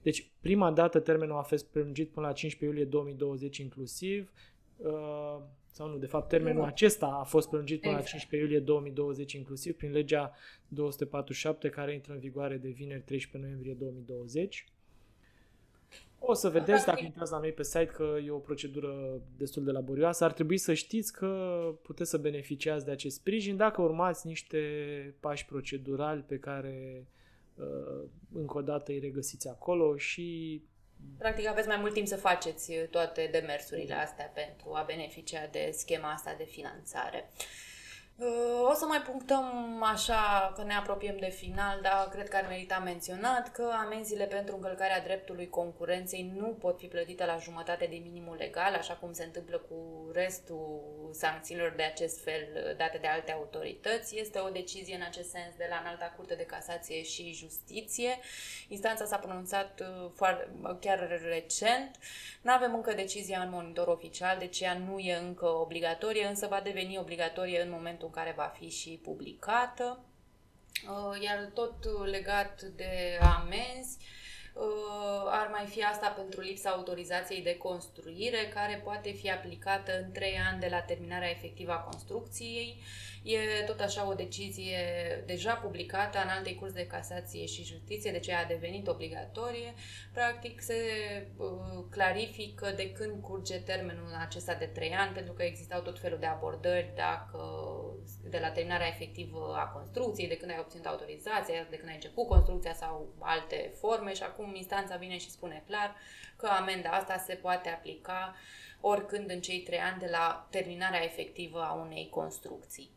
Deci, prima dată termenul a fost prelungit până la cincisprezece iulie două mii douăzeci inclusiv. Sau nu, de fapt termenul acesta a fost prelungit până la cincisprezece iulie două mii douăzeci inclusiv prin legea două sute patruzeci și șapte care intră în vigoare de vineri treisprezece noiembrie două mii douăzeci. O să vedeți dacă intrați la noi pe site că e o procedură destul de laborioasă. Ar trebui să știți că puteți să beneficiați de acest sprijin dacă urmați niște pași procedurali pe care încă o dată îi regăsiți acolo și... Practic aveți mai mult timp să faceți toate demersurile astea pentru a beneficia de schema asta de finanțare. O să mai punctăm așa că ne apropiem de final, dar cred că ar merita menționat că amenziile pentru încălcarea dreptului concurenței nu pot fi plătite la jumătate de minimul legal, așa cum se întâmplă cu restul sancțiilor de acest fel date de alte autorități. Este o decizie în acest sens de la Înalta Curte de Casație și Justiție. Instanța s-a pronunțat chiar recent. Nu avem încă decizia în Monitor Oficial, deci ea nu e încă obligatorie, însă va deveni obligatorie în momentul în care va fi și publicată. Iar tot legat de amenzi, ar mai fi asta pentru lipsa autorizației de construire, care poate fi aplicată în trei ani de la terminarea efectivă a construcției. E tot așa o decizie deja publicată în Altei Curți de Casație și Justiție, deci a devenit obligatorie. Practic se clarifică de când curge termenul acesta de trei ani, pentru că existau tot felul de abordări dacă de la terminarea efectivă a construcției, de când ai obținut autorizația, de când ai început construcția sau alte forme, și acum acum instanța vine și spune clar că amenda asta se poate aplica oricând în cei trei ani de la terminarea efectivă a unei construcții.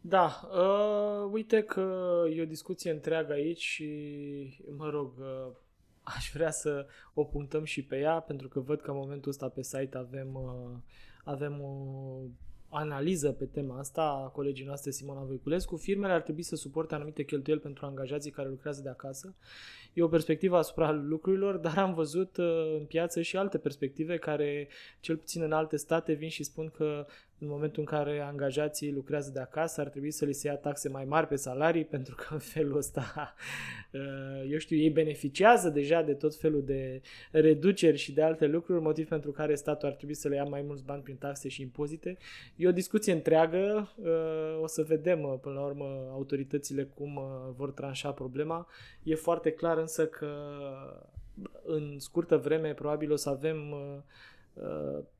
Da, uh, uite că e o discuție întreagă aici și, mă rog, uh, aș vrea să o punctăm și pe ea, pentru că văd că în momentul ăsta pe site avem, uh, avem o analiză pe tema asta a colegii noastre Simona Voiculescu. Firmele ar trebui să suporte anumite cheltuieli pentru angajații care lucrează de acasă. E o perspectivă asupra lucrurilor, dar am văzut uh, în piață și alte perspective care, cel puțin în alte state, vin și spun că în momentul în care angajații lucrează de acasă, ar trebui să li se ia taxe mai mari pe salarii, pentru că în felul ăsta, eu știu, ei beneficiază deja de tot felul de reduceri și de alte lucruri, motiv pentru care statul ar trebui să le ia mai mulți bani prin taxe și impozite. E o discuție întreagă, o să vedem până la urmă autoritățile cum vor tranșa problema. E foarte clar însă că în scurtă vreme probabil o să avem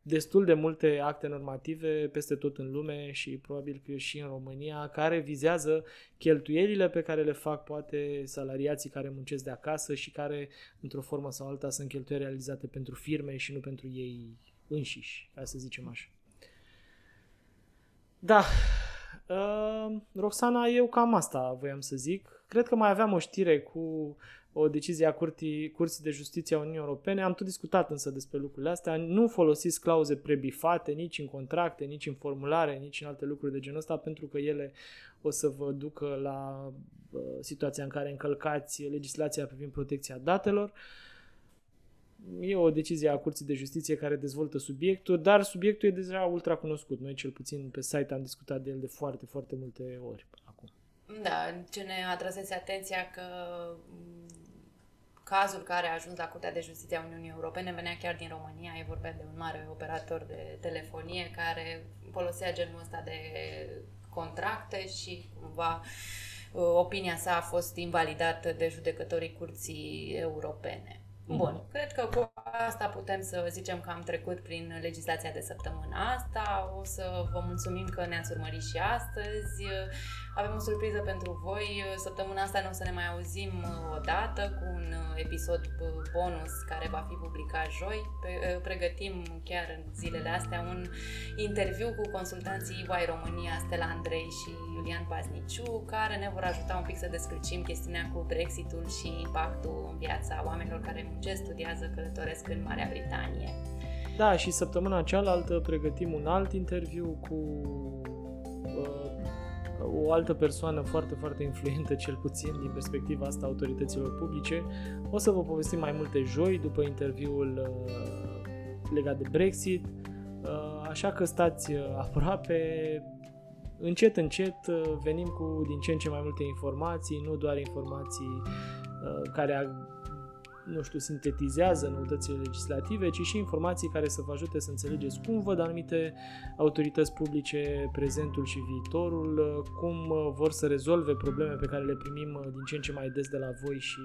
destul de multe acte normative peste tot în lume și probabil că și în România, care vizează cheltuielile pe care le fac poate salariații care muncesc de acasă și care, într-o formă sau alta, sunt cheltuieli realizate pentru firme și nu pentru ei înșiși, ca să zicem așa. Da, uh, Roxana, eu cam asta voiam să zic. Cred că mai aveam o știre cu o decizie a Curții, Curții de Justiție a Uniunii Europene. Am tot discutat însă despre lucrurile astea. Nu folosiți clauze prebifate nici în contracte, nici în formulare, nici în alte lucruri de genul ăsta, pentru că ele o să vă ducă la uh, situația în care încălcați legislația privind protecția datelor. E o decizie a Curții de Justiție care dezvoltă subiectul, dar subiectul e deja ultra cunoscut. Noi cel puțin pe site am discutat de el de foarte, foarte multe ori acum. Da, ce ne atrasese atenția că cazul care a ajuns la Curtea de Justiție a Uniunii Europene venea chiar din România. E vorba de un mare operator de telefonie care folosea genul ăsta de contracte și cumva opinia sa a fost invalidată de judecătorii Curții Europene. Bun, cred că cu asta putem să zicem că am trecut prin legislația de săptămâna asta. O să vă mulțumim că ne-ați urmărit și astăzi. Avem o surpriză pentru voi. Săptămâna asta nu o să ne mai auzim o dată cu un episod bonus care va fi publicat joi. Pregătim chiar în zilele astea un interviu cu consultanții I W I România, Stella Andrei și Iulian Pazniciu, care ne vor ajuta un pic să descrucim chestiunea cu Brexitul și impactul în viața oamenilor care muncesc, studiază, călătoresc în Marea Britanie. Da, și săptămâna cealaltă pregătim un alt interviu cu uh, o altă persoană foarte, foarte influentă, cel puțin din perspectiva asta autorităților publice. O să vă povestim mai multe joi după interviul uh, legat de Brexit, uh, așa că stați uh, aproape. Încet, încet uh, venim cu din ce în ce mai multe informații, nu doar informații uh, care a nu știu, sintetizează noutățile legislative, ci și informații care să vă ajute să înțelegeți cum văd anumite autorități publice prezentul și viitorul, cum vor să rezolve probleme pe care le primim din ce în ce mai des de la voi și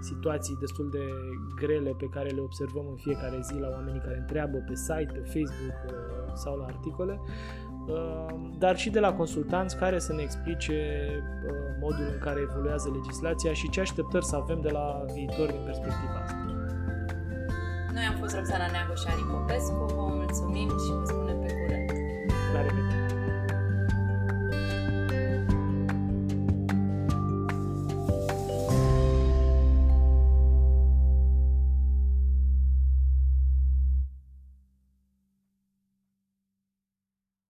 situații destul de grele pe care le observăm în fiecare zi la oamenii care întreabă pe site, pe Facebook sau la articole, dar și de la consultanți care să ne explice modul în care evoluează legislația și ce așteptări să avem de la viitor din perspectiva asta. Noi am fost Roxana Neagu și Alin Popescu, vă mulțumim și vă spunem pe curând. La revedere!